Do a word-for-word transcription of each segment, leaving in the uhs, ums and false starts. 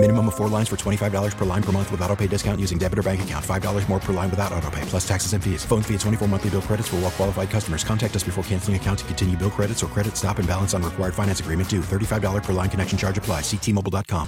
Minimum of four lines for twenty-five dollars per line per month with auto pay discount using debit or bank account. five dollars more per line without auto pay, plus taxes and fees. Phone fee at twenty-four monthly bill credits for well qualified customers. Contact us before canceling account to continue bill credits or credit stop and balance on required finance agreement due. thirty-five dollars per line connection charge applies. See T Mobile dot com.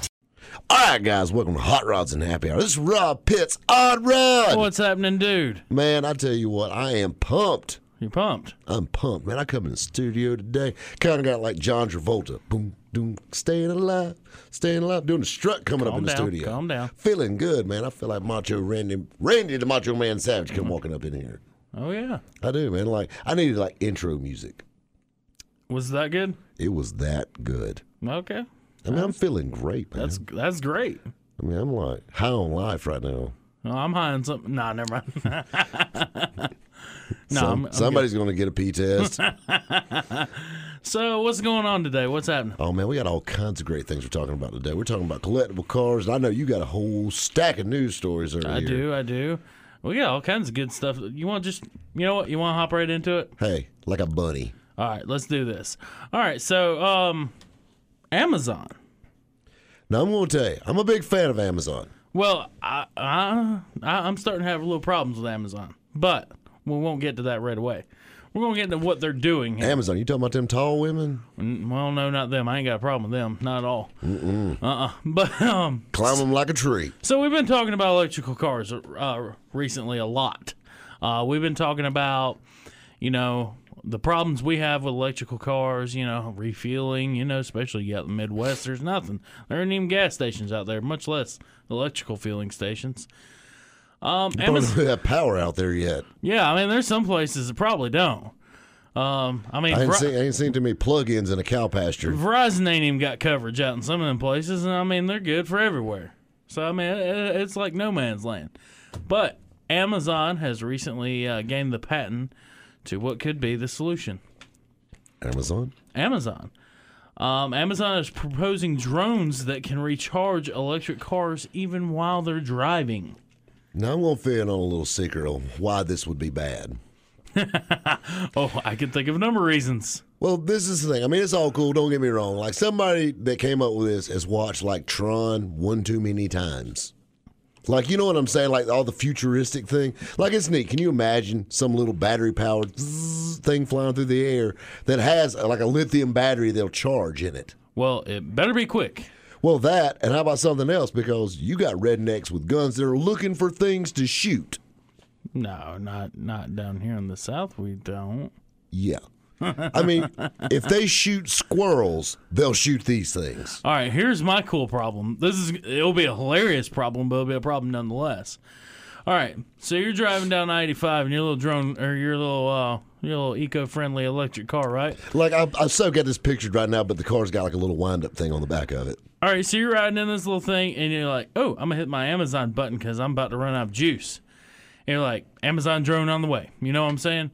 All right, guys, welcome to Hot Rods and Happy Hour. This is Rob Pitts, Odd Rod. What's happening, dude? Man, I tell you what, I am pumped. You're pumped? I'm pumped, man. I come in the studio today, kind of got like John Travolta. Boom. Doing, staying alive, staying alive, doing the strut coming calm up in down, the studio. Calm down. Feeling good, man. I feel like Macho Randy, Randy the Macho Man Savage come walking up in here. Oh, yeah. I do, man. Like I needed, like, intro music. Was that good? It was that good. Okay. I mean, that's, I'm feeling great, man. That's, that's great. I mean, I'm, like, high on life right now. No, I'm high on something. Nah, never mind. no, Some, I'm, I'm somebody's going to get a pee test. So, what's going on today? What's happening? Oh, man, we got all kinds of great things we're talking about today. We're talking about collectible cars, and I know you got a whole stack of news stories over here. I do, I do. We got all kinds of good stuff. You want to just, you know what, you want to hop right into it? Hey, like a bunny. All right, let's do this. All right, so, um, Amazon. Now, I'm going to tell you, I'm a big fan of Amazon. Well, I, I, I'm starting to have a little problems with Amazon, but we won't get to that right away. We're going to get into what they're doing here. Amazon, you talking about them tall women? Well, no, not them. I ain't got a problem with them. Not at all. Mm-mm. Uh-uh. But, um, climb them like a tree. So we've been talking about electrical cars uh, recently a lot. Uh, we've been talking about, you know, the problems we have with electrical cars, you know, refueling, you know, especially out in the Midwest. There's nothing. There aren't even gas stations out there, much less electrical fueling stations. Um, you Amazon, don't have power out there yet. Yeah, I mean, there's some places that probably don't. Um, I mean, I ain't, Ver- seen, I ain't seen too many plug-ins in a cow pasture. Verizon ain't even got coverage out in some of them places, and I mean, they're good for everywhere. So, I mean, it, it's like no man's land. But Amazon has recently uh, gained the patent to what could be the solution. Amazon? Amazon. Um, Amazon is proposing drones that can recharge electric cars even while they're driving. Now, I'm going to fill in on a little secret on why this would be bad. Oh, I can think of a number of reasons. Well, this is the thing. I mean, it's all cool. Don't get me wrong. Like, somebody that came up with this has watched, like, Tron one too many times. Like, you know what I'm saying? Like, all the futuristic thing. Like, it's neat. Can you imagine some little battery-powered thing flying through the air that has, like, a lithium battery that'll charge in it? Well, it better be quick. Well, that, and how about something else? Because you got rednecks with guns that are looking for things to shoot. No, not not down here in the South, we don't. Yeah. I mean, if they shoot squirrels, they'll shoot these things. All right, here's my cool problem. This is It'll be a hilarious problem, but it'll be a problem nonetheless. All right, so you're driving down I eighty-five and your little drone, or your little... Uh, Your little eco-friendly electric car, right? Like, I, I so got this pictured right now, but the car's got like a little wind-up thing on the back of it. All right, so you're riding in this little thing, and you're like, oh, I'm going to hit my Amazon button because I'm about to run out of juice. And you're like, Amazon drone on the way. You know what I'm saying?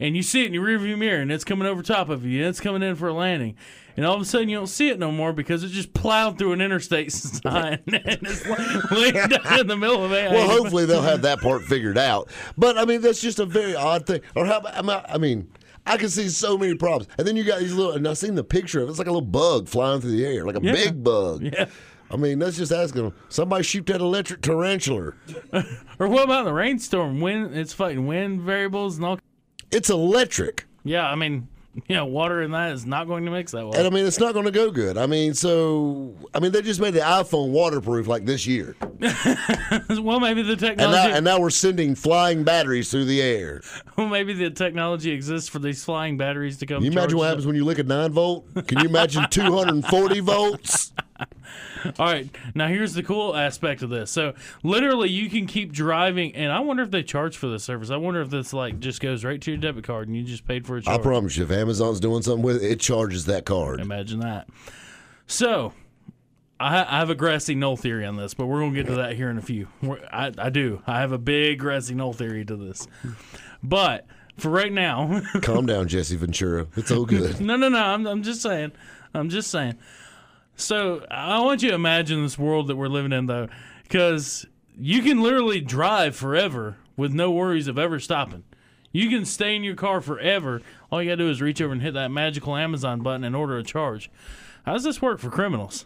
And you see it in your rearview mirror, and it's coming over top of you, and it's coming in for a landing. And all of a sudden, you don't see it no more because it just plowed through an interstate sign and it's like laying down in the middle of it. Well, hopefully they'll have that part figured out. But, I mean, that's just a very odd thing. Or how about, I mean, I can see so many problems. And then you got these little, and I've seen the picture of it. It's like a little bug flying through the air, like a yeah. big bug. Yeah. I mean, that's just asking them. Somebody shoot that electric tarantula. Or what about the rainstorm? Wind, it's fighting wind variables and all. It's electric. Yeah, I mean... Yeah, water in that is not going to mix that well. And, I mean, it's not going to go good. I mean, so, I mean, they just made the iPhone waterproof like this year. Well, maybe the technology... And now, and now we're sending flying batteries through the air. Well, maybe the technology exists for these flying batteries to come. Can you imagine what up? happens when you lick a nine volt? Can you imagine two hundred forty volts? All right. Now, here's the cool aspect of this. So, literally, you can keep driving, and I wonder if they charge for this service. I wonder if this, like, just goes right to your debit card, and you just paid for a charge. I promise you, if Amazon's doing something with it, it charges that card. Imagine that. So, I, I have a grassy knoll theory on this, but we're going to get to that here in a few. I, I do. I have a big grassy knoll theory to this. But, for right now... Calm down, Jesse Ventura. It's all good. No, no, no. I'm, I'm just saying. I'm just saying. So I want you to imagine this world that we're living in, though, because you can literally drive forever with no worries of ever stopping. You can stay in your car forever. All you got to do is reach over and hit that magical Amazon button and order a charge. How does this work for criminals?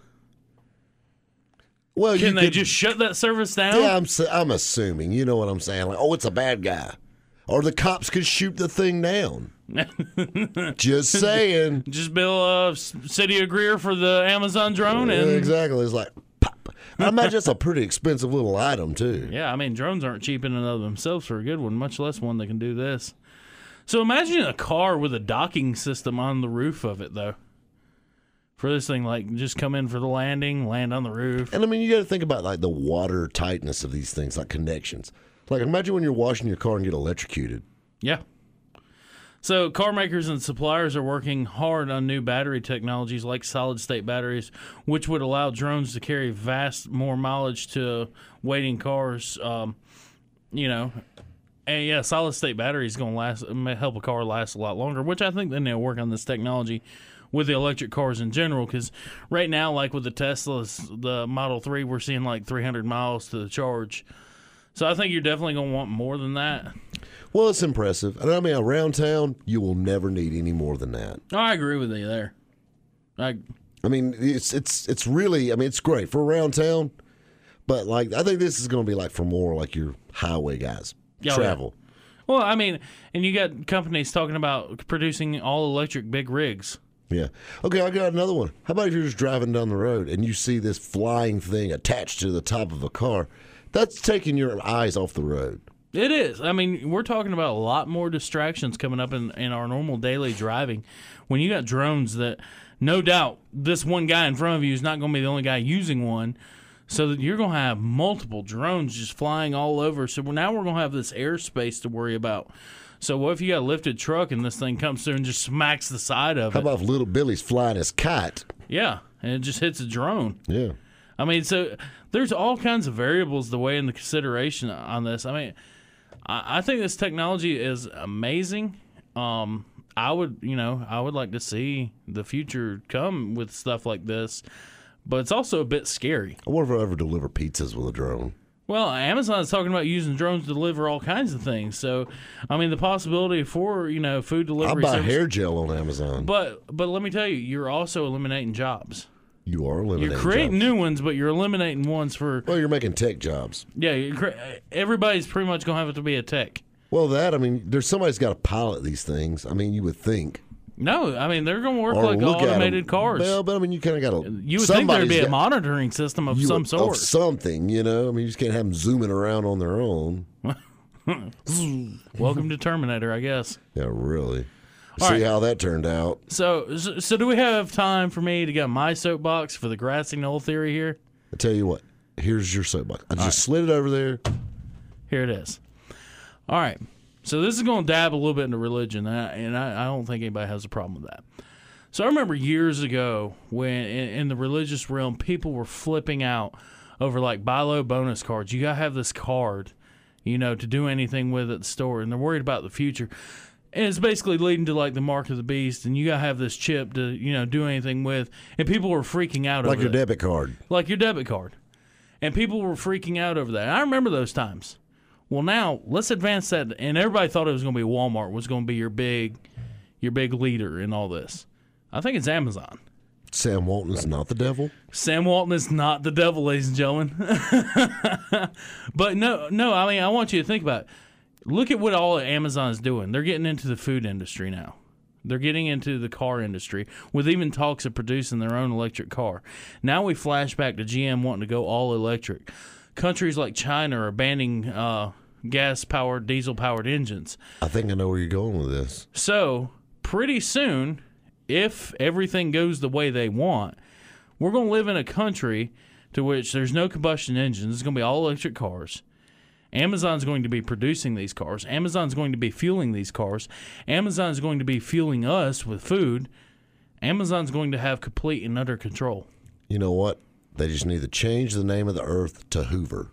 Well, Can you they could, just shut that service down? Yeah, I'm, I'm assuming. You know what I'm saying. Like, oh, it's a bad guy. Or the cops could shoot the thing down. Just saying. Just build a city of Greer for the Amazon drone. Yeah, and exactly. It's like, pop. I imagine that's a pretty expensive little item, too. Yeah, I mean, drones aren't cheap in and of themselves for a good one, much less one that can do this. So imagine a car with a docking system on the roof of it, though. For this thing, like, just come in for the landing, land on the roof. And, I mean, you got to think about, like, the water tightness of these things, like connections. Like, imagine when you're washing your car and get electrocuted. Yeah. So car makers and suppliers are working hard on new battery technologies like solid-state batteries, which would allow drones to carry vast more mileage to waiting cars, um, you know. And, yeah, solid-state batteries going to last, help a car last a lot longer, which I think then they'll work on this technology with the electric cars in general, because right now, like with the Teslas, the Model three, we're seeing like three hundred miles to the charge. So I think you're definitely going to want more than that. Well, it's impressive. And I mean, around town, you will never need any more than that. Oh, I agree with you there. I, I mean, it's it's it's really, I mean, it's great for around town. But, like, I think this is going to be, like, for more, like, your highway guys. Oh, travel. Yeah. Well, I mean, and you got companies talking about producing all-electric big rigs. Yeah. Okay, I got another one. How about if you're just driving down the road and you see this flying thing attached to the top of a car? That's taking your eyes off the road. It is. I mean, we're talking about a lot more distractions coming up in, in our normal daily driving. When you got drones that, no doubt, this one guy in front of you is not going to be the only guy using one, so that you're going to have multiple drones just flying all over. So now we're going to have this airspace to worry about. So what if you got a lifted truck and this thing comes through and just smacks the side of it? How about if little Billy's flying his kite? Yeah, and it just hits a drone. Yeah. I mean, so there's all kinds of variables to weigh in the consideration on this. I mean, I, I think this technology is amazing. Um, I would, you know, I would like to see the future come with stuff like this, but it's also a bit scary. I wonder if I'll ever deliver pizzas with a drone. Well, Amazon is talking about using drones to deliver all kinds of things. So, I mean, the possibility for, you know, food delivery. I buy hair gel on Amazon. But but let me tell you, you're also eliminating jobs. You are eliminating jobs. You're creating jobs. New ones, but you're eliminating ones for... Well, you're making tech jobs. Yeah, you're cre- everybody's pretty much going to have to be a tech. Well, that, I mean, there's somebody's got to pilot these things. I mean, you would think. No, I mean, they're going to work or like automated cars. Well, but I mean, you kind of got to... You would think there'd be a got, monitoring system of some would, sort. Of something, you know? I mean, you just can't have them zooming around on their own. Welcome to Terminator, I guess. Yeah, really. All See right. how that turned out. So, so, so do we have time for me to get my soapbox for the grassy knoll theory here? I tell you what. Here's your soapbox. I All just right. slid it over there. Here it is. All right. So this is going to dab a little bit into religion, and, I, and I, I don't think anybody has a problem with that. So I remember years ago when in, in the religious realm, people were flipping out over, like, buy low bonus cards. You got to have this card, you know, to do anything with at the store, and they're worried about the future. And it's basically leading to, like, the mark of the beast, and you got to have this chip to, you know, do anything with. And people were freaking out over that. Like your debit card. Like your debit card. And people were freaking out over that. And I remember those times. Well, now, let's advance that. And everybody thought it was going to be Walmart was going to be your big your big leader in all this. I think it's Amazon. Sam Walton is not the devil? Sam Walton is not the devil, ladies and gentlemen. But, no, no, I mean, I want you to think about it. Look at what all Amazon is doing. They're getting into the food industry now. They're getting into the car industry with even talks of producing their own electric car. Now we flash back to G M wanting to go all electric. Countries like China are banning uh, gas-powered, diesel-powered engines. I think I know where you're going with this. So, pretty soon, if everything goes the way they want, we're going to live in a country to which there's no combustion engines. It's going to be all electric cars. Amazon's going to be producing these cars. Amazon's going to be fueling these cars. Amazon's going to be fueling us with food. Amazon's going to have complete and utter control. You know what? They just need to change the name of the earth to Hoover.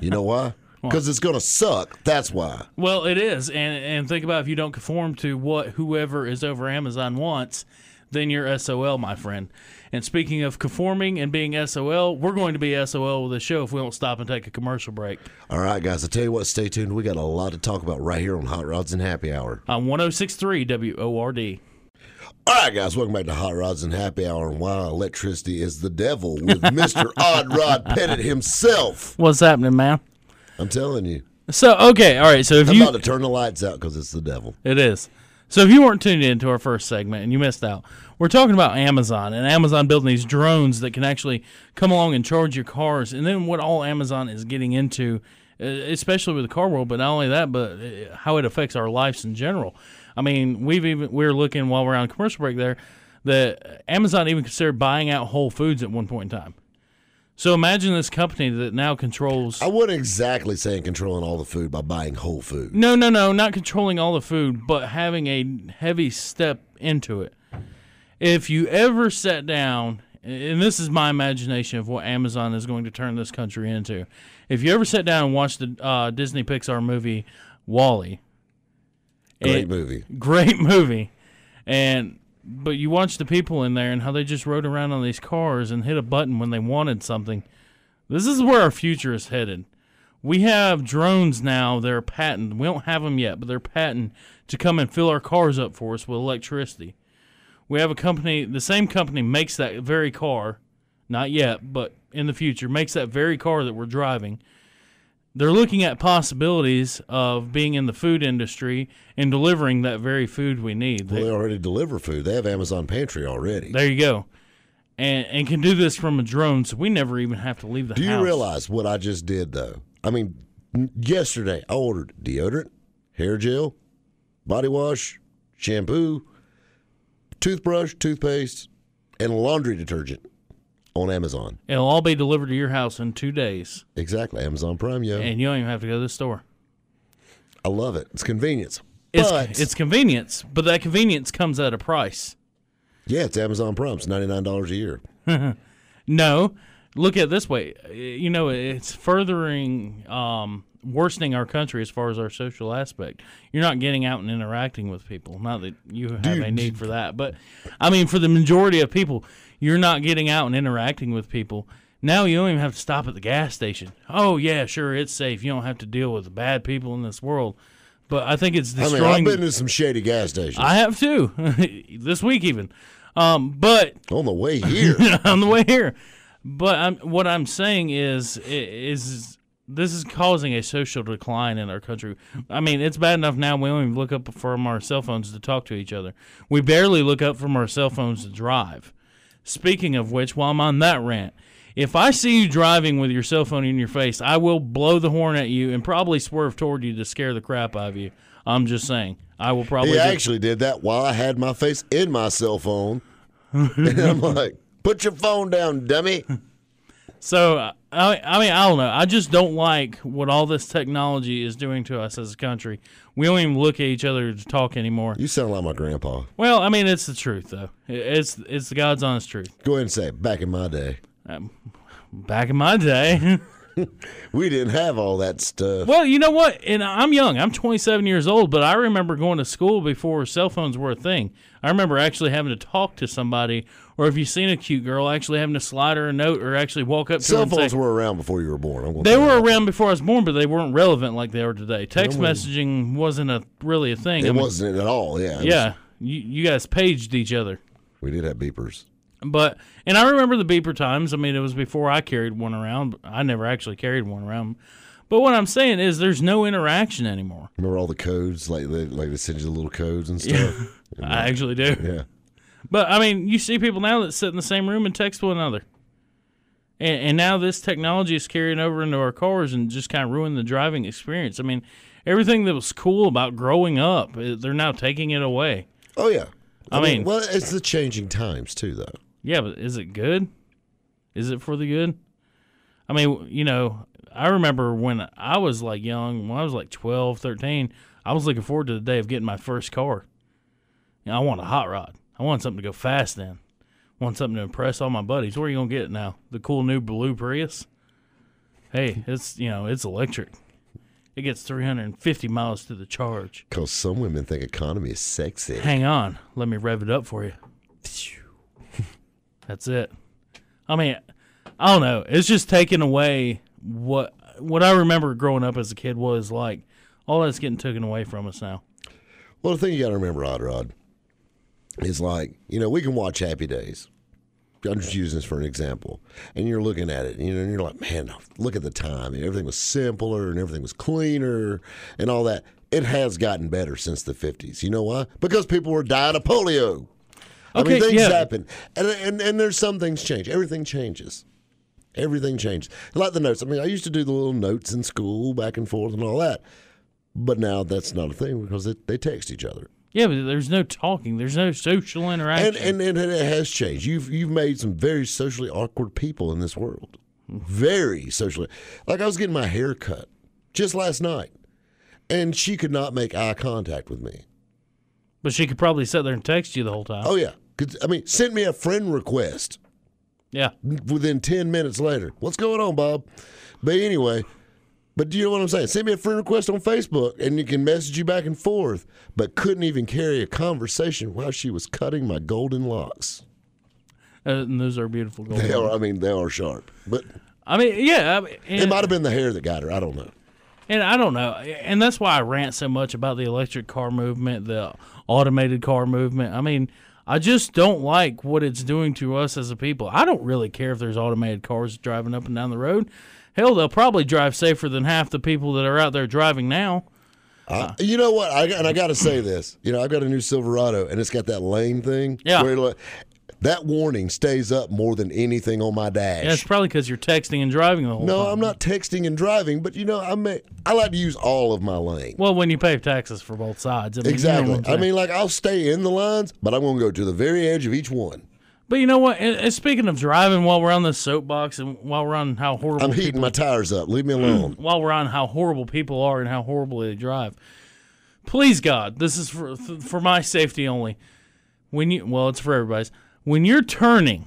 You know why? Because it's going to suck. That's why. Well, it is. And and think about if you don't conform to what whoever is over Amazon wants, then you're S O L, my friend. And speaking of conforming and being S O L, we're going to be S O L with the show if we don't stop and take a commercial break. All right, guys. I tell you what, stay tuned. We got a lot to talk about right here on Hot Rods and Happy Hour. On one oh six point three W O R D. All right, guys, welcome back to Hot Rods and Happy Hour and Why Electricity is the Devil with Mister Odd Rod Pettit himself. What's happening, man? I'm telling you. So, okay, all right. So if I'm you, about to turn the lights out because it's the devil. It is. So if you weren't tuned in to our first segment and you missed out, we're talking about Amazon and Amazon building these drones that can actually come along and charge your cars. And then what all Amazon is getting into, especially with the car world, but not only that, but how it affects our lives in general. I mean, we've even we're looking while we're on commercial break there that Amazon even considered buying out Whole Foods at one point in time. So imagine this company that now controls. I wouldn't exactly say controlling all the food by buying Whole Foods. No, no, no, not controlling all the food, but having a heavy step into it. If you ever sat down, and this is my imagination of what Amazon is going to turn this country into. If you ever sat down and watched the uh, Disney Pixar movie WALL-E. Great it, movie. Great movie. And but you watch the people in there and how they just rode around on these cars and hit a button when they wanted something. This is where our future is headed. We have drones now that are patented. We don't have them yet, but they're patented to come and fill our cars up for us with electricity. We have a company, the same company makes that very car, not yet, but in the future, makes that very car that we're driving. They're looking at possibilities of being in the food industry and delivering that very food we need. Well, they already deliver food. They have Amazon Pantry already. There you go. And and can do this from a drone, so we never even have to leave the house. Do you realize what I just did, though? I mean, yesterday I ordered deodorant, hair gel, body wash, shampoo, toothbrush, toothpaste, and laundry detergent. On Amazon. It'll all be delivered to your house in two days. Exactly. Amazon Prime, yo. And you don't even have to go to the store. I love it. It's convenience. It's, but, it's convenience, but that convenience comes at a price. Yeah, it's Amazon Prime. It's ninety-nine dollars a year. No. Look at it this way. You know, it's furthering, um, worsening our country as far as our social aspect. You're not getting out and interacting with people. Not that you have Dude. a need for that. But, I mean, for the majority of people, you're not getting out and interacting with people. Now you don't even have to stop at the gas station. Oh, yeah, sure, it's safe. You don't have to deal with the bad people in this world. But I think it's destroying. I mean, I've been to some shady gas stations. I have, too, this week even. Um, but on the way here. on the way here. But I'm, what I'm saying is, is this is causing a social decline in our country. I mean, it's bad enough now we don't even look up from our cell phones to talk to each other. We barely look up from our cell phones to drive. Speaking of which, while I'm on that rant, if I see you driving with your cell phone in your face, I will blow the horn at you and probably swerve toward you to scare the crap out of you. I'm just saying. I will probably. He actually did that while I had my face in my cell phone. And I'm like, put your phone down, dummy. So, I, I mean, I don't know. I just don't like what all this technology is doing to us as a country. We don't even look at each other to talk anymore. You sound like my grandpa. Well, I mean, it's the truth, though. It's it's the God's honest truth. Go ahead and say it. Back in my day. Um, back in my day. We didn't have all that stuff. Well, you know what? And I'm young. I'm twenty-seven years old, but I remember going to school before cell phones were a thing. I remember actually having to talk to somebody, or if you've seen a cute girl, actually having to slide her a note or actually walk up to her and say. Cell phones were around before you were born. They were around before I was born, but they weren't relevant like they are today. Text messaging wasn't a really a thing. It wasn't at all, yeah. Yeah. You, you guys paged each other. We did have beepers. But and I remember the beeper times. I mean, it was before I carried one around. I never actually carried one around. But what I'm saying is, there's no interaction anymore. Remember all the codes, like they, like they send you the little codes and stuff. Yeah, and I that, actually do. Yeah. But I mean, you see people now that sit in the same room and text one another. And, and now this technology is carrying over into our cars and just kind of ruining the driving experience. I mean, everything that was cool about growing up, they're now taking it away. Oh yeah. I, I mean, mean, well, it's the changing times too, though. Yeah, but is it good? Is it for the good? I mean, you know, I remember when I was, like, young, when I was, like, twelve, thirteen, I was looking forward to the day of getting my first car. You know, I want a hot rod. I want something to go fast in. I want something to impress all my buddies. Where are you going to get it now? The cool new blue Prius? Hey, it's, you know, it's electric. It gets three hundred fifty miles to the charge. Because some women think economy is sexy. Hang on. Let me rev it up for you. That's it. I mean, I don't know. It's just taking away what what I remember growing up as a kid was like. All that's getting taken away from us now. Well, the thing you got to remember, Odd Rod, is like, you know, we can watch Happy Days. I'm just using this for an example. And you're looking at it, you know, and you're like, man, look at the time. And everything was simpler and everything was cleaner and all that. It has gotten better since the fifties. You know why? Because people were dying of polio. I okay, mean, things yeah. happen. And, and and there's some things change. Everything changes. Everything changes. Like the notes. I mean, I used to do the little notes in school back and forth and all that. But now that's not a thing because they, they text each other. Yeah, but there's no talking. There's no social interaction. And, and and it has changed. You've you've made some very socially awkward people in this world. Very socially. Like I was getting my hair cut just last night, and she could not make eye contact with me. But she could probably sit there and text you the whole time. Oh, yeah. I mean, send me a friend request. Yeah. Within ten minutes later. What's going on, Bob? But anyway... But do you know what I'm saying? Send me a friend request on Facebook, and you can message you back and forth, but couldn't even carry a conversation while she was cutting my golden locks. Uh, and those are beautiful golden they are, locks. I mean, they are sharp. But I mean, yeah. I mean, and, it might have been the hair that got her. I don't know. And I don't know. And that's why I rant so much about the electric car movement, the automated car movement. I mean, I just don't like what it's doing to us as a people. I don't really care if there's automated cars driving up and down the road. Hell, they'll probably drive safer than half the people that are out there driving now. Uh, you know what? I, and I got to say this. You know, I've got a new Silverado, and it's got that lane thing. Yeah. Where like, that warning stays up more than anything on my dash. Yeah, it's probably because you're texting and driving the whole no, time. No, I'm not texting and driving, but, you know, I may, I like to use all of my lane. Well, when you pay taxes for both sides. I mean, exactly. You know I mean, like, I'll stay in the lines, but I'm going to go to the very edge of each one. But you know what? And speaking of driving, while we're on the soapbox and while we're on how horrible I'm heating people, my tires up. Leave me alone. While we're on how horrible people are and how horribly they drive, please God, this is for for my safety only. When you well, it's for everybody's. When you're turning,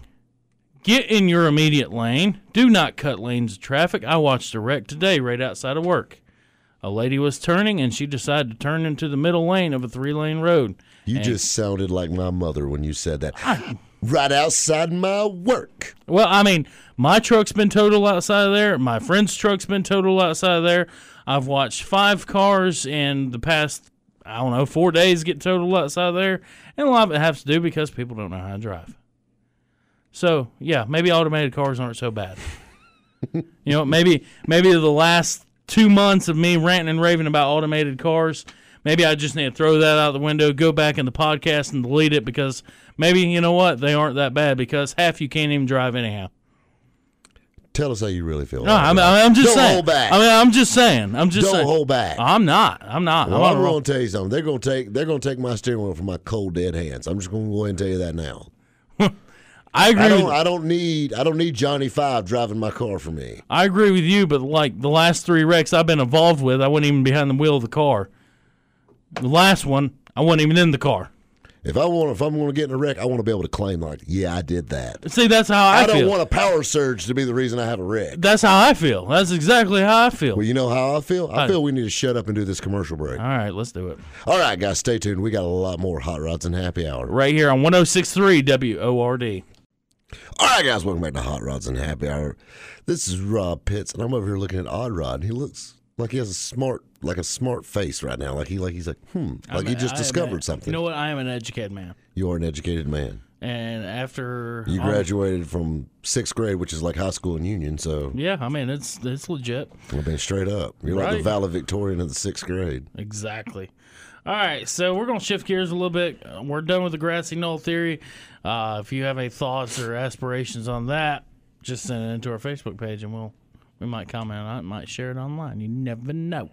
get in your immediate lane. Do not cut lanes of traffic. I watched a wreck today right outside of work. A lady was turning, and she decided to turn into the middle lane of a three-lane road. You and just sounded like my mother when you said that. I, Right outside my work. Well, I mean, my truck's been totaled outside of there. My friend's truck's been totaled outside of there. I've watched five cars in the past, I don't know, four days get totaled outside of there. And a lot of it has to do because people don't know how to drive. So, yeah, maybe automated cars aren't so bad. You know, maybe maybe the last two months of me ranting and raving about automated cars, maybe I just need to throw that out the window, go back in the podcast and delete it because maybe, you know what, they aren't that bad because half you can't even drive anyhow. Tell us how you really feel. No, I mean, I'm just Don't saying. Don't hold back. I mean, I'm just saying. I'm just Don't saying. hold back. I'm not. I'm not. Well, I'm going roll- to tell you something. They're going to take They're going to take my steering wheel from my cold, dead hands. I'm just going to go ahead and tell you that now. I agree. I don't, with, I don't need. I don't need Johnny Five driving my car for me. I agree with you, but like the last three wrecks I've been involved with, I wasn't even behind the wheel of the car. The last one, I wasn't even in the car. If I want, if I'm going to get in a wreck, I want to be able to claim like, yeah, I did that. See, that's how I, I feel. I don't want a power surge to be the reason I have a wreck. That's how I feel. That's exactly how I feel. Well, you know how I feel? I, I feel we need to shut up and do this commercial break. All right, let's do it. All right, guys, stay tuned. We got a lot more Hot Rods and Happy Hour. Right here on one oh six point three W O R D. All right, guys, welcome back to Hot Rods and Happy Hour. This is Rob Pitts, and I'm over here looking at Odd Rod. He looks like he has a smart, like a smart face right now. Like he, like he's like, hmm, like I'm, he just I discovered am, something. You know what? I am an educated man. You are an educated man. And after you graduated all, from sixth grade, which is like high school in Union, so yeah, I mean it's it's legit. I mean straight up, you're right. Like the valedictorian of the sixth grade. Exactly. All right, so we're gonna shift gears a little bit. We're done with the grassy knoll theory. Uh, if you have any thoughts or aspirations on that, just send it into our Facebook page, and we'll. We might comment on it, might share it online. You never know.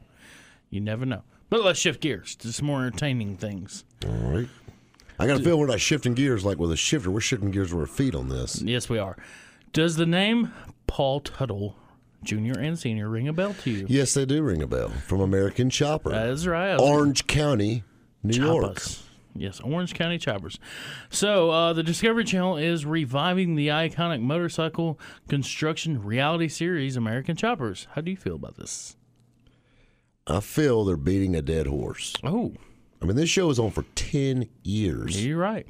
You never know. But let's shift gears to some more entertaining things. All right. I got a feeling we're not shifting gears like with a shifter. We're shifting gears with our feet on this. Yes, we are. Does the name Paul Teutul Junior and Senior ring a bell to you? Yes, they do ring a bell. From American Chopper. That's right. Orange County, New York. Yes, Orange County Choppers. So, uh, the Discovery Channel is reviving the iconic motorcycle construction reality series, American Choppers. How do you feel about this? I feel they're beating a dead horse. Oh. I mean, this show is on for ten years. You're right.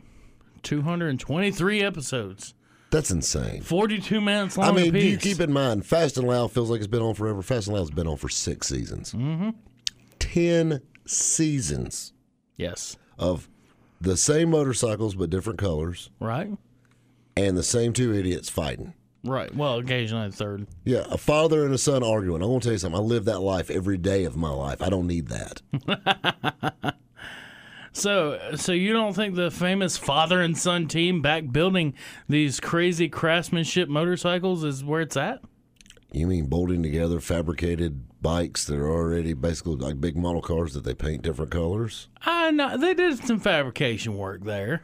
two hundred twenty-three episodes. That's insane. forty-two minutes long. I mean, do you keep in mind, Fast and Loud feels like it's been on forever. Fast and Loud's been on for six seasons. Mm-hmm. Ten seasons. Yes. Of the same motorcycles but different colors. Right. And the same two idiots fighting. Right. Well, occasionally a third. Yeah, a father and a son arguing. I want to tell you something. I live that life every day of my life. I don't need that. So, so you don't think the famous father and son team back building these crazy craftsmanship motorcycles is where it's at? You mean bolting together fabricated bikes that are already basically like big model cars that they paint different colors? I know. They did some fabrication work there.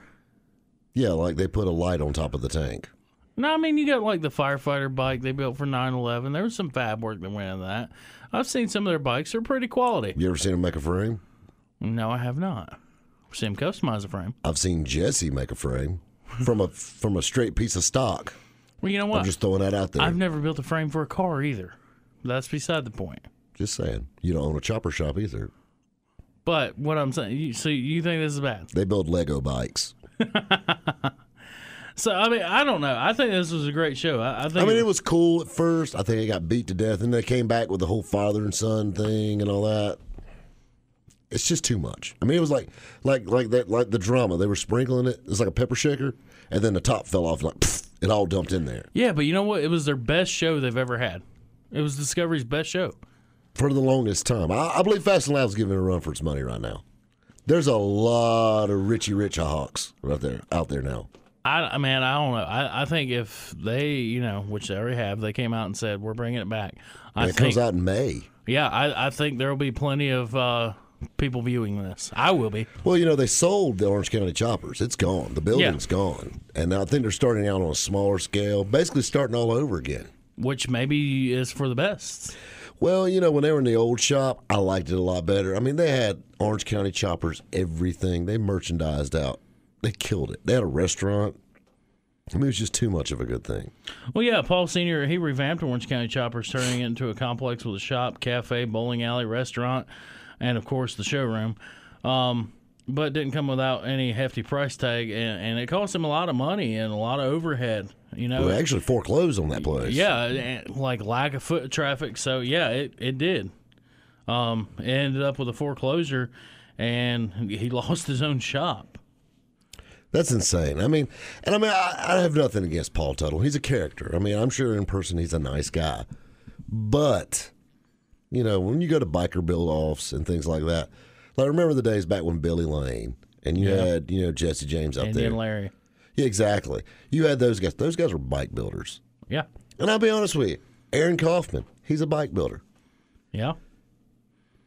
Yeah, like they put a light on top of the tank. No, I mean, you got like the firefighter bike they built for nine eleven. There was some fab work that went into that. I've seen some of their bikes. They're pretty quality. You ever seen them make a frame? No, I have not. I've seen him customize a frame. I've seen Jesse make a frame from a from a straight piece of stock. Well, you know what? I'm just throwing that out there. I've never built a frame for a car either. That's beside the point. Just saying. You don't own a chopper shop either. But what I'm saying, you, so you think this is bad? They build Lego bikes. So, I mean, I don't know. I think this was a great show. I, I think. I mean, it was cool at first. I think it got beat to death. And they came back with the whole father and son thing and all that. It's just too much. I mean, it was like, like, like that, like the drama. They were sprinkling it. It was like a pepper shaker, and then the top fell off. Like pfft, it all dumped in there. Yeah, but you know what? It was their best show they've ever had. It was Discovery's best show for the longest time. I, I believe Fast and Loud's giving it a run for its money right now. There's a lot of Richie Rich hawks right there out there now. I, I mean, I don't know. I, I think if they, you know, which they already have, they came out and said we're bringing it back. I it think, comes out in May. Yeah, I, I think there will be plenty of. Uh, People viewing this. I will be. Well, you know, they sold the Orange County Choppers. It's gone. The building's yeah. gone. And I think they're starting out on a smaller scale, basically starting all over again. Which maybe is for the best. Well, you know, when they were in the old shop, I liked it a lot better. I mean, they had Orange County Choppers, everything. They merchandised out. They killed it. They had a restaurant. I mean, it was just too much of a good thing. Well, yeah, Paul Senior, he revamped Orange County Choppers, turning it into a complex with a shop, cafe, bowling alley, restaurant. And, of course, the showroom. Um, but it didn't come without any hefty price tag. And, and it cost him a lot of money and a lot of overhead. You know, well, actually foreclosed on that place. Yeah, and, like lack of foot traffic. So, yeah, it, it did. Um, it ended up with a foreclosure, and he lost his own shop. That's insane. I mean, and I mean, I, I have nothing against Paul Teutul. He's a character. I mean, I'm sure in person he's a nice guy. But... You know, when you go to biker build-offs and things like that, like remember the days back when Billy Lane and you yeah. had, you know, Jesse James out Indian there. Larry. Yeah, exactly. You had those guys. Those guys were bike builders. Yeah. And I'll be honest with you, Aaron Kaufman, he's a bike builder. Yeah.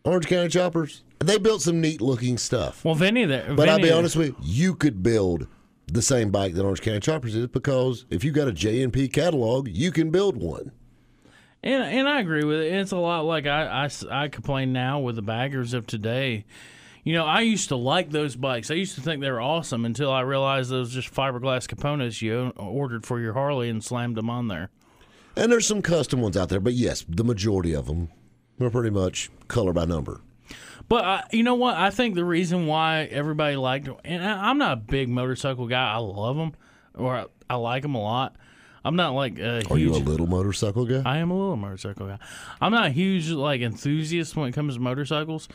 Orange County Choppers, they built some neat-looking stuff. Well, Vinny there. But Vinny, I'll be honest with you, you could build the same bike that Orange County Choppers is because if you got a J and P catalog, you can build one. And and I agree with it. It's a lot like I, I, I complain now with the baggers of today. You know, I used to like those bikes. I used to think they were awesome until I realized those just fiberglass components you ordered for your Harley and slammed them on there. And there's some custom ones out there, but yes, the majority of them are pretty much color by number. But I, you know what? I think the reason why everybody liked them, and I, I'm not a big motorcycle guy. I love them, or I, I like them a lot. I'm not like a huge... Are you a little motorcycle guy? I am a little motorcycle guy. I'm not a huge like enthusiast when it comes to motorcycles,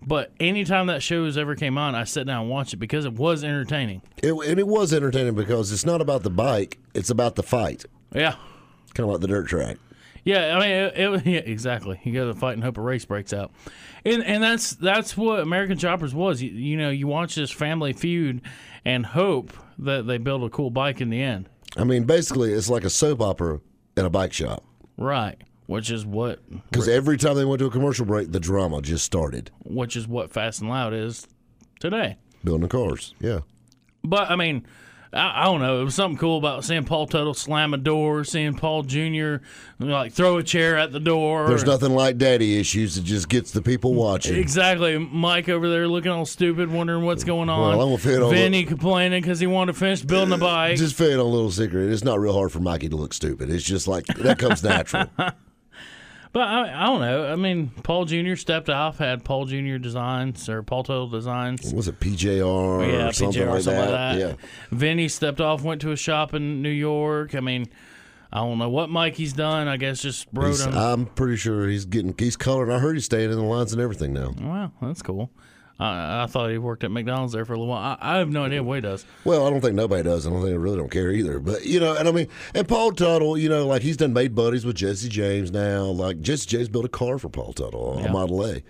but anytime that show has ever came on, I sit down and watch it because it was entertaining. It, and it was entertaining because it's not about the bike, it's about the fight. Yeah. Kind of like the dirt track. Yeah, I mean, it, it, yeah, exactly. You go to the fight and hope a race breaks out. And and that's that's what American Choppers was. You, you know, you watch this family feud and hope that they build a cool bike in the end. I mean, basically, it's like a soap opera in a bike shop. Right, which is what... Because every time they went to a commercial break, the drama just started. Which is what Fast and Loud is today. Building cars, yeah. But, I mean, I, I don't know. It was something cool about seeing Paul Teutul slam a door, seeing Paul Junior like throw a chair at the door. There's and, nothing like daddy issues. It just gets the people watching. Exactly. Mike over there looking all stupid, wondering what's going on. Well, I'm gonna fit on Vinny little... complaining because he wanted to finish building a bike. Just fit on a little secret. It's not real hard for Mikey to look stupid. It's just like, that comes natural. But I, I don't know. I mean, Paul Junior stepped off, had Paul Junior Designs or Paul Teutul Designs. Was it P J R yeah, or something, P J R, like, something that. like that? Yeah. Vinny stepped off, went to a shop in New York. I mean, I don't know what Mikey's done. I guess just rode him. I'm pretty sure he's getting, he's colored. I heard he's staying in the lines and everything now. Wow, that's cool. I, I thought he worked at McDonald's there for a little while. I, I have no idea what he does. Well, I don't think nobody does. I don't think I really don't care either. But, you know, and I mean, and Paul Teutul, you know, like he's done made buddies with Jesse James now. Like Jesse James built a car for Paul Teutul, yeah. a Model A.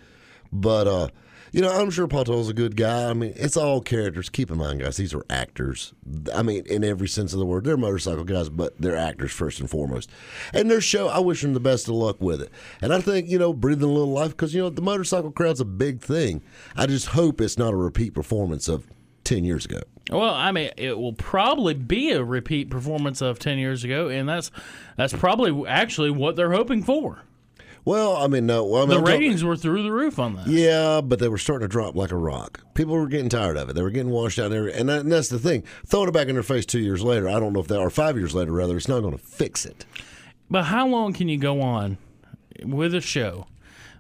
But, uh, you know, I'm sure Paul Teutul's a good guy. I mean, it's all characters. Keep in mind, guys, these are actors. I mean, in every sense of the word. They're motorcycle guys, but they're actors first and foremost. And their show, I wish them the best of luck with it. And I think, you know, breathing a little life, because, you know, the motorcycle crowd's a big thing. I just hope it's not a repeat performance of ten years ago. Well, I mean, it will probably be a repeat performance of ten years ago, and that's that's probably actually what they're hoping for. Well, I mean, no. Well, I mean, the I'm ratings talking, were through the roof on that. Yeah, but they were starting to drop like a rock. People were getting tired of it. They were getting washed out there, and, that, and that's the thing. Throwing it back in their face two years later, I don't know if that, or five years later, rather, it's not going to fix it. But how long can you go on with a show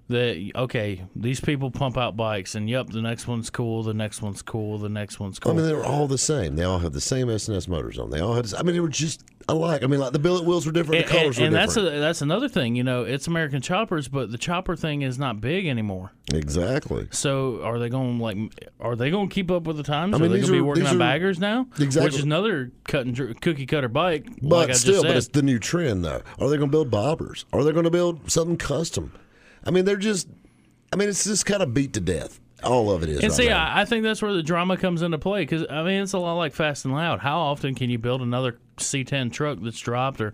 that, okay, these people pump out bikes, and yep, the next one's cool, the next one's cool, the next one's cool. I mean, they were all the same. They all have the same S and S motors on. They all had. I mean, they were just. I like. I mean, like the billet wheels were different, and the colors and, and were different. And that's a, that's another thing. You know, it's American Choppers, but the chopper thing is not big anymore. Exactly. So are they going like? Are they going to keep up with the times? I mean, are they going to be working on are, baggers now? Exactly. Which is another cut and cookie cutter bike. But like I still, just said. But it's the new trend though. Are they going to build bobbers? Are they going to build something custom? I mean, they're just. I mean, it's just kind of beat to death. All of it is. And right see, now. I think that's where the drama comes into play because, I mean, it's a lot like Fast and Loud. How often can you build another C ten truck that's dropped or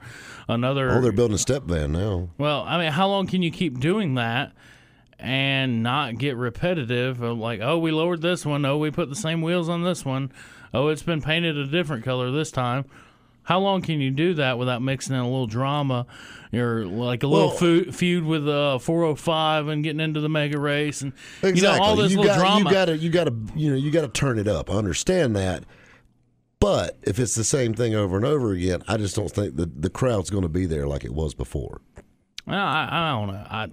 another. Oh, they're building a step van now. Well, I mean, how long can you keep doing that and not get repetitive of like, oh, we lowered this one. Oh, we put the same wheels on this one. Oh, it's been painted a different color this time. How long can you do that without mixing in a little drama or like a little well, feud, feud with uh, four oh five and getting into the mega race and exactly. you know all this you little gotta, drama? You gotta, you gotta, you know, you gotta turn it up. I understand that, but if it's the same thing over and over again, I just don't think the the crowd's going to be there like it was before. Well, I, I don't know. I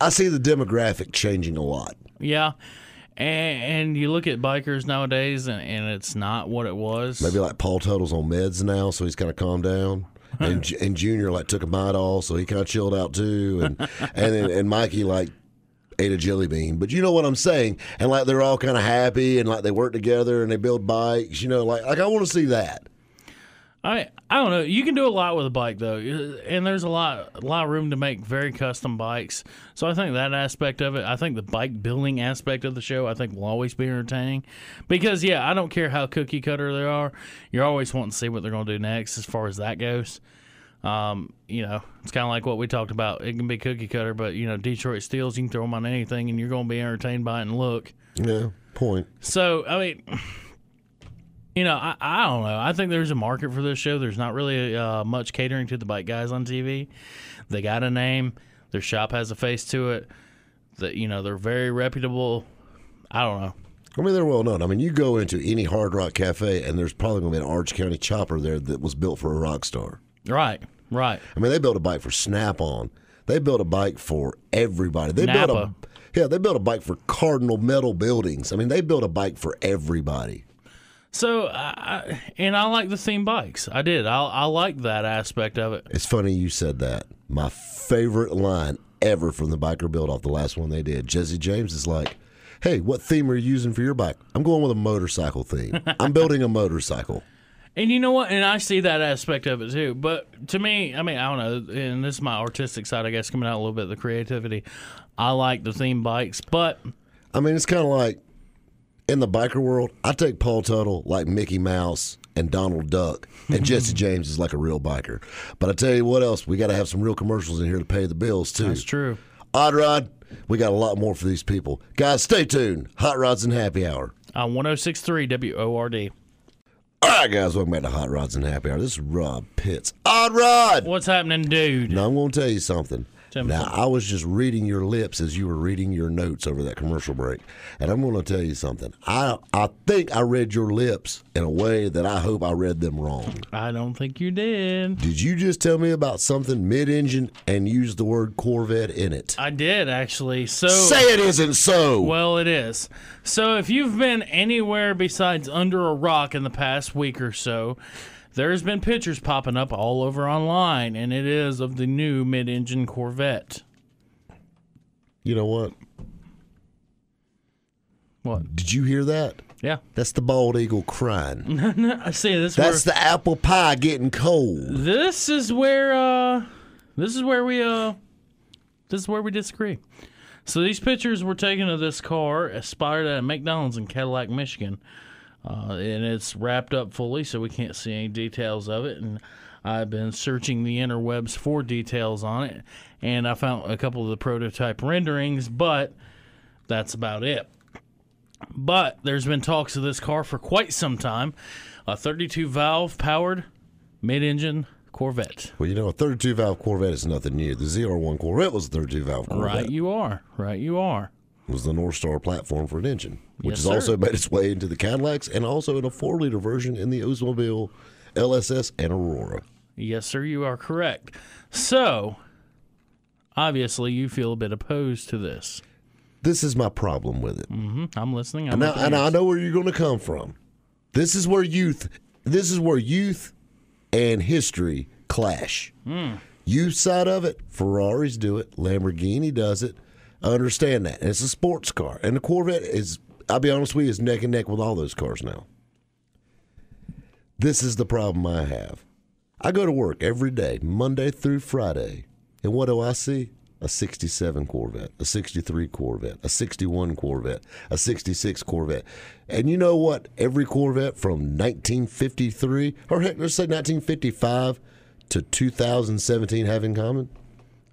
I see the demographic changing a lot. Yeah. And, and you look at bikers nowadays, and, and it's not what it was. Maybe like Paul Teutul's on meds now, so he's kind of calmed down. And and Junior like took a Midol, so he kind of chilled out too. And and then, and Mikey like ate a jelly bean. But you know what I'm saying? And like they're all kind of happy, and like they work together, and they build bikes. You know, like like I want to see that. I I don't know. You can do a lot with a bike though, and there's a lot a lot of room to make very custom bikes. So I think that aspect of it, I think the bike building aspect of the show, I think will always be entertaining. Because yeah, I don't care how cookie cutter they are. You're always wanting to see what they're going to do next as far as that goes. Um, you know, it's kind of like what we talked about. It can be cookie cutter, but you know, Detroit Steels, you can throw them on anything, and you're going to be entertained by it and look. Yeah, point. So I mean. You know, I, I don't know. I think there's a market for this show. There's not really uh, much catering to the bike guys on T V. They got a name. Their shop has a face to it. That you know, they're very reputable. I don't know. I mean, they're well known. I mean, you go into any Hard Rock Cafe, and there's probably going to be an Orange County Chopper there that was built for a rock star. Right, right. I mean, they built a bike for Snap-on. They built a bike for everybody. They Napa. built a yeah. They built a bike for Cardinal Metal Buildings. I mean, they built a bike for everybody. So, I, and I like the theme bikes. I did. I, I like that aspect of it. It's funny you said that. My favorite line ever from the Biker Build-Off, the last one they did, Jesse James is like, hey, what theme are you using for your bike? I'm going with a motorcycle theme. I'm building a motorcycle. And you know what? And I see that aspect of it, too. But to me, I mean, I don't know, and this is my artistic side, I guess, coming out a little bit, the creativity. I like the theme bikes, but... I mean, it's kind of like... In the biker world, I take Paul Teutul like Mickey Mouse and Donald Duck, and Jesse James is like a real biker. But I tell you what else, we got to have some real commercials in here to pay the bills, too. That's true. Odd Rod, we got a lot more for these people. Guys, stay tuned. Hot Rods and Happy Hour. On one oh six point three W O R D. All right, guys, welcome back to Hot Rods and Happy Hour. This is Rob Pitts. Odd Rod! What's happening, dude? Now, I'm going to tell you something. Tell me now, something. I was just reading your lips as you were reading your notes over that commercial break, and I'm going to tell you something. I I think I read your lips in a way that I hope I read them wrong. I don't think you did. Did you just tell me about something mid-engine and use the word Corvette in it? I did, actually. So say it isn't so. Well, it is. So if you've been anywhere besides under a rock in the past week or so, there's been pictures popping up all over online, and it is of the new mid-engine Corvette. You know what? What? Did you hear that? Yeah. That's the bald eagle crying. I see. This That's where, the apple pie getting cold. This is where uh this is where we uh this is where we disagree. So these pictures were taken of this car spotted at McDonald's in Cadillac, Michigan. Uh, and it's wrapped up fully, so we can't see any details of it. And I've been searching the interwebs for details on it, and I found a couple of the prototype renderings, but that's about it. But there's been talks of this car for quite some time, a thirty-two valve powered mid-engine Corvette. Well, you know, a thirty-two valve Corvette is nothing new. The Z R one Corvette was a thirty-two valve Corvette. Right you are. Right you are. Was the North Star platform for an engine, which yes, has sir. also made its way into the Cadillacs and also in a four-liter version in the Oldsmobile, L S S, and Aurora. Yes, sir, you are correct. So, obviously, you feel a bit opposed to this. This is my problem with it. Mm-hmm. I'm listening. I'm and, I, and I know where you're going to come from. This is where youth, this is where youth and history clash. Mm. Youth side of it, Ferraris do it, Lamborghini does it. I understand that. And it's a sports car. And the Corvette is, I'll be honest with you, is neck and neck with all those cars now. This is the problem I have. I go to work every day, Monday through Friday. And what do I see? A sixty-seven Corvette, a sixty-three Corvette, a sixty-one Corvette, a sixty-six Corvette. And you know what? Every Corvette from nineteen fifty-three, or heck, let's say nineteen fifty-five to two thousand seventeen have in common?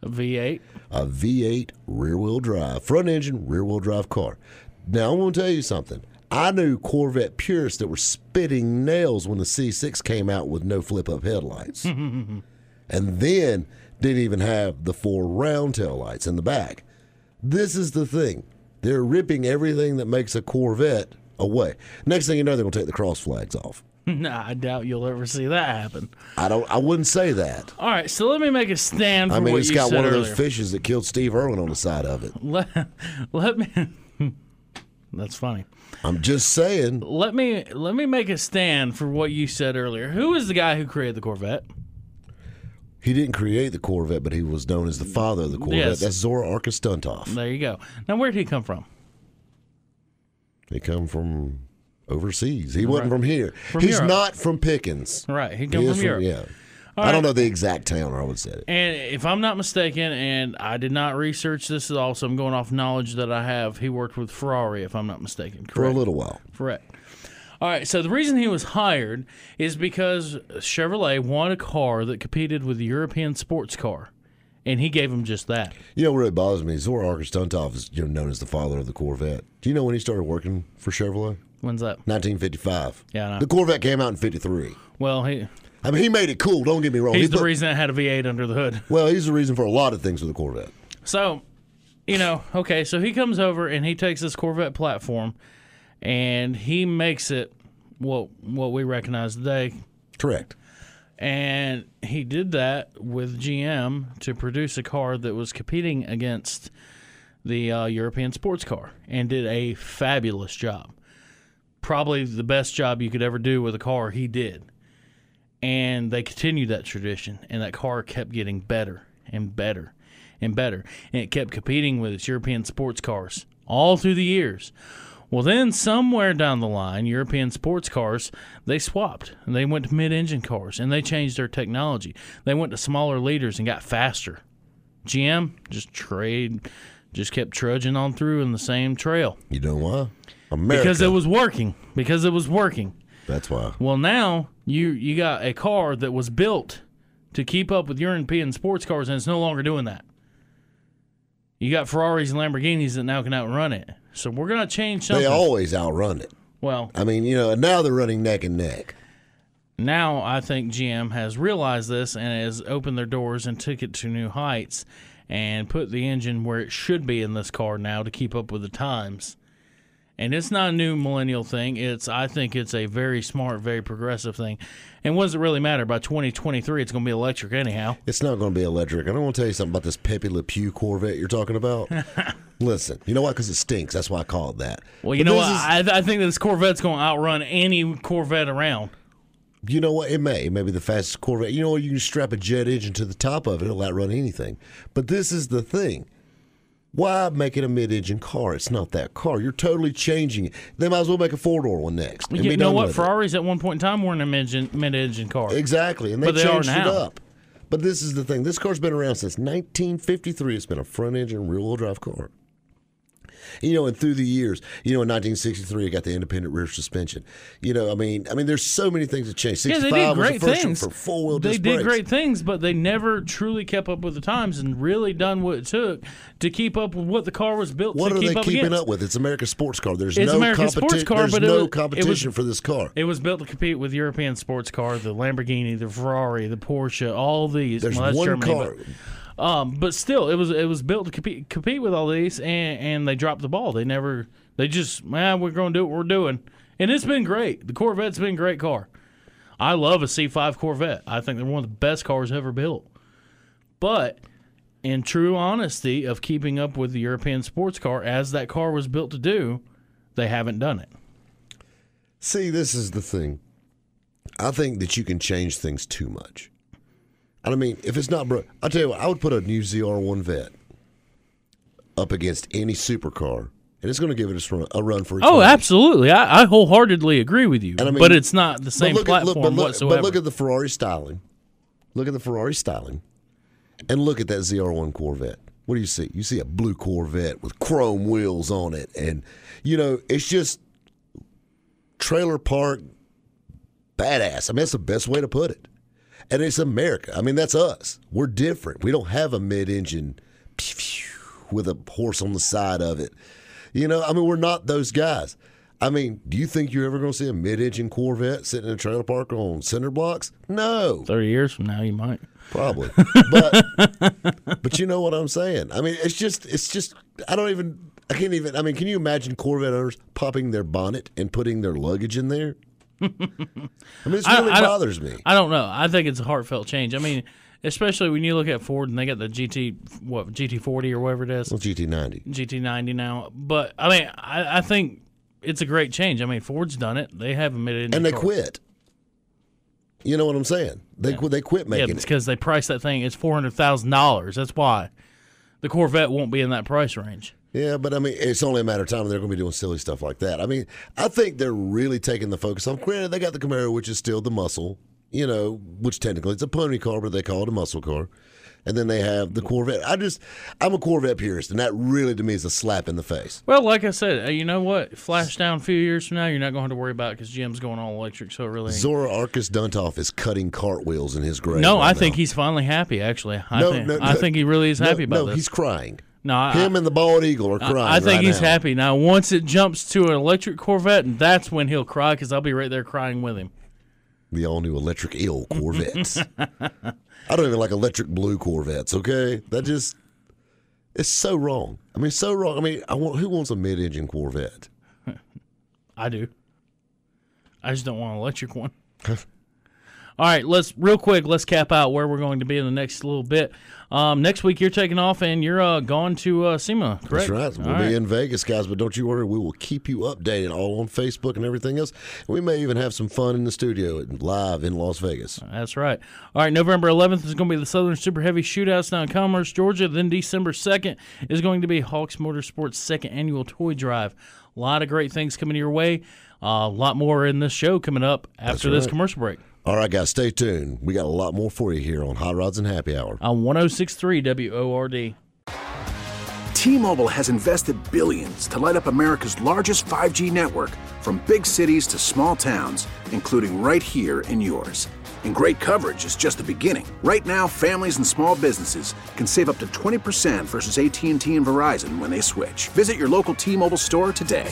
A V eight. A V eight rear-wheel drive, front-engine rear-wheel drive car. Now, I'm going to tell you something. I knew Corvette purists that were spitting nails when the C six came out with no flip-up headlights. And then didn't even have the four round tail lights in the back. This is the thing. They're ripping everything that makes a Corvette away. Next thing you know, they're going to take the cross flags off. Nah, I doubt you'll ever see that happen. I don't. I wouldn't say that. All right, so let me make a stand for what you said. I mean, it's got one of those fishes that killed Steve Irwin on the side of it. Let, let me. That's funny. I'm just saying. Let me let me make a stand for what you said earlier. Who is the guy who created the Corvette? He didn't create the Corvette, but he was known as the father of the Corvette. Yes. That's Zora Arkus Duntov. There you go. Now, where did he come from? He come from. Overseas. He wasn't right. from here. From He's Europe. Not from Pickens. Right. He comes from, from Europe. Yeah. All I right. don't know the exact town, or I would say it. And if I'm not mistaken, and I did not research this at all, so I'm going off knowledge that I have, he worked with Ferrari, if I'm not mistaken. Correct? For a little while. Correct. All right. So the reason he was hired is because Chevrolet wanted a car that competed with the European sports car. And he gave him just that. You know what really bothers me? Zora Arkus Duntov is you know, known as the father of the Corvette. Do you know when he started working for Chevrolet? When's that? nineteen fifty-five. Yeah, I know. The Corvette came out in fifty-three. Well, he... I mean, he made it cool. Don't get me wrong. He's he put, the reason it had a V eight under the hood. Well, he's the reason for a lot of things with the Corvette. So, you know, okay, so he comes over and he takes this Corvette platform and he makes it what, what we recognize today. Correct. And he did that with G M to produce a car that was competing against the uh, European sports car and did a fabulous job. Probably the best job you could ever do with a car, he did. And they continued that tradition, and that car kept getting better and better and better. And it kept competing with its European sports cars all through the years. Well, then somewhere down the line, European sports cars, they swapped. And they went to mid-engine cars, and they changed their technology. They went to smaller liters and got faster. G M just trade, just kept trudging on through in the same trail. You know why? America. Because it was working. Because it was working. That's why. Well, now you you got a car that was built to keep up with European sports cars, and it's no longer doing that. You got Ferraris and Lamborghinis that now can outrun it. So we're going to change something. They always outrun it. Well. I mean, you know, now they're running neck and neck. Now I think G M has realized this and has opened their doors and took it to new heights. and put the engine where it should be in this car now to keep up with the times. And it's not a new millennial thing. It's I think it's a very smart, very progressive thing. And what does it really matter? By twenty twenty-three, it's going to be electric anyhow. It's not going to be electric. And I want to tell you something about this Pepe Le Pew Corvette you're talking about. Listen, you know why? Because it stinks. That's why I call it that. Well, you but know what? Is... I, th- I think this Corvette's going to outrun any Corvette around. You know what? It may. It may be the fastest Corvette. You know, you can strap a jet engine to the top of it. It'll outrun anything. But this is the thing. Why make it a mid-engine car? It's not that car. You're totally changing it. They might as well make a four-door one next. And you know what? Ferraris it. at one point in time weren't a mid-engine car. Exactly, and they, they changed it up. But this is the thing. This car's been around since nineteen fifty-three. It's been a front-engine, rear-wheel drive car. You know, and through the years, you know, in nineteen sixty-three, it got the independent rear suspension. You know, I mean, I mean, there's so many things that changed. Yeah, they did great things for four-wheel disc brakes. They did great things, but they never truly kept up with the times and really done what it took to keep up with what the car was built to keep up against. What are they keeping up with? It's American sports car. There's no competition for this car. It was built to compete with European sports car, the Lamborghini, the Ferrari, the Porsche, all these. There's one car. Um, but still, it was it was built to compete, compete with all these, and, and they dropped the ball. They never, they just, man, we're going to do what we're doing. And it's been great. The Corvette's been a great car. I love a C five Corvette. I think they're one of the best cars ever built. But in true honesty of keeping up with the European sports car, as that car was built to do, they haven't done it. See, this is the thing. I think that you can change things too much. I mean, if it's not broke, I'll tell you what, I would put a new Z R one Vette up against any supercar, and it's going to give it a run for its money. Oh, absolutely. I, I wholeheartedly agree with you, and I mean, but it's not the same platform at, look, but look, whatsoever. But look at the Ferrari styling. Look at the Ferrari styling, and look at that Z R one Corvette. What do you see? You see a blue Corvette with chrome wheels on it, and, you know, it's just trailer park badass. I mean, that's the best way to put it. And it's America. I mean, that's us. We're different. We don't have a mid-engine with a horse on the side of it. You know, I mean, we're not those guys. I mean, do you think you're ever going to see a mid-engine Corvette sitting in a trailer park on cinder blocks? No. thirty years from now, you might. Probably. But but you know what I'm saying. I mean, it's just, it's just, I don't even, I can't even, I mean, can you imagine Corvette owners popping their bonnet and putting their luggage in there? I mean, this really I, bothers I me. I don't know. I think it's a heartfelt change. I mean, especially when you look at Ford and they got the G T, what, G T forty or whatever it is. Well, G T ninety. G T ninety now. But, I mean, I, I think it's a great change. I mean, Ford's done it. They have admitted it. And they car. quit. You know what I'm saying? They, yeah. qu- they quit making yeah, it. Yeah, it's because they priced that thing. It's four hundred thousand dollars. That's why. The Corvette won't be in that price range. Yeah, but I mean, it's only a matter of time they're going to be doing silly stuff like that. I mean, I think they're really taking the focus on. Granted, they got the Camaro, which is still the muscle, you know, which technically it's a pony car, but they call it a muscle car. And then they have the Corvette. I just, I'm a Corvette purist, and that really to me is a slap in the face. Well, like I said, you know what? Flash down a few years from now, you're not going to have to worry about it because G M's going all electric, so it really ain't. Zora Arkus Duntov is cutting cartwheels in his grave. No, right I now. think he's finally happy, actually. I, no, think, no, no, I think he really is happy no, about no, this. No, he's crying. No, I, Him and the bald eagle are crying. I, I think right he's now. happy. Now, once it jumps to an electric Corvette, that's when he'll cry because I'll be right there crying with him. The all-new electric eel Corvettes. I don't even like electric blue Corvettes, okay? That just, it's so wrong. I mean, so wrong. I mean, I want, who wants a mid-engine Corvette? I do. I just don't want an electric one. All right, let's real quick, let's cap out where we're going to be in the next little bit. Um, next week, you're taking off, and you're uh, gone to uh, SEMA, correct? That's right. We'll all be right. in Vegas, guys, but don't you worry. We will keep you updated all on Facebook and everything else. We may even have some fun in the studio live in Las Vegas. That's right. All right, November eleventh is going to be the Southern Super Heavy Shootouts down in Commerce, Georgia. Then December second is going to be Hawks Motorsports' second annual toy drive. A lot of great things coming your way. Uh, a lot more in this show coming up after right. this commercial break. All right, guys, stay tuned. We got a lot more for you here on Hot Rods and Happy Hour. On one oh six point three W O R D. T-Mobile has invested billions to light up America's largest five G network from big cities to small towns, including right here in yours. And great coverage is just the beginning. Right now, families and small businesses can save up to twenty percent versus A T and T and Verizon when they switch. Visit your local T-Mobile store today.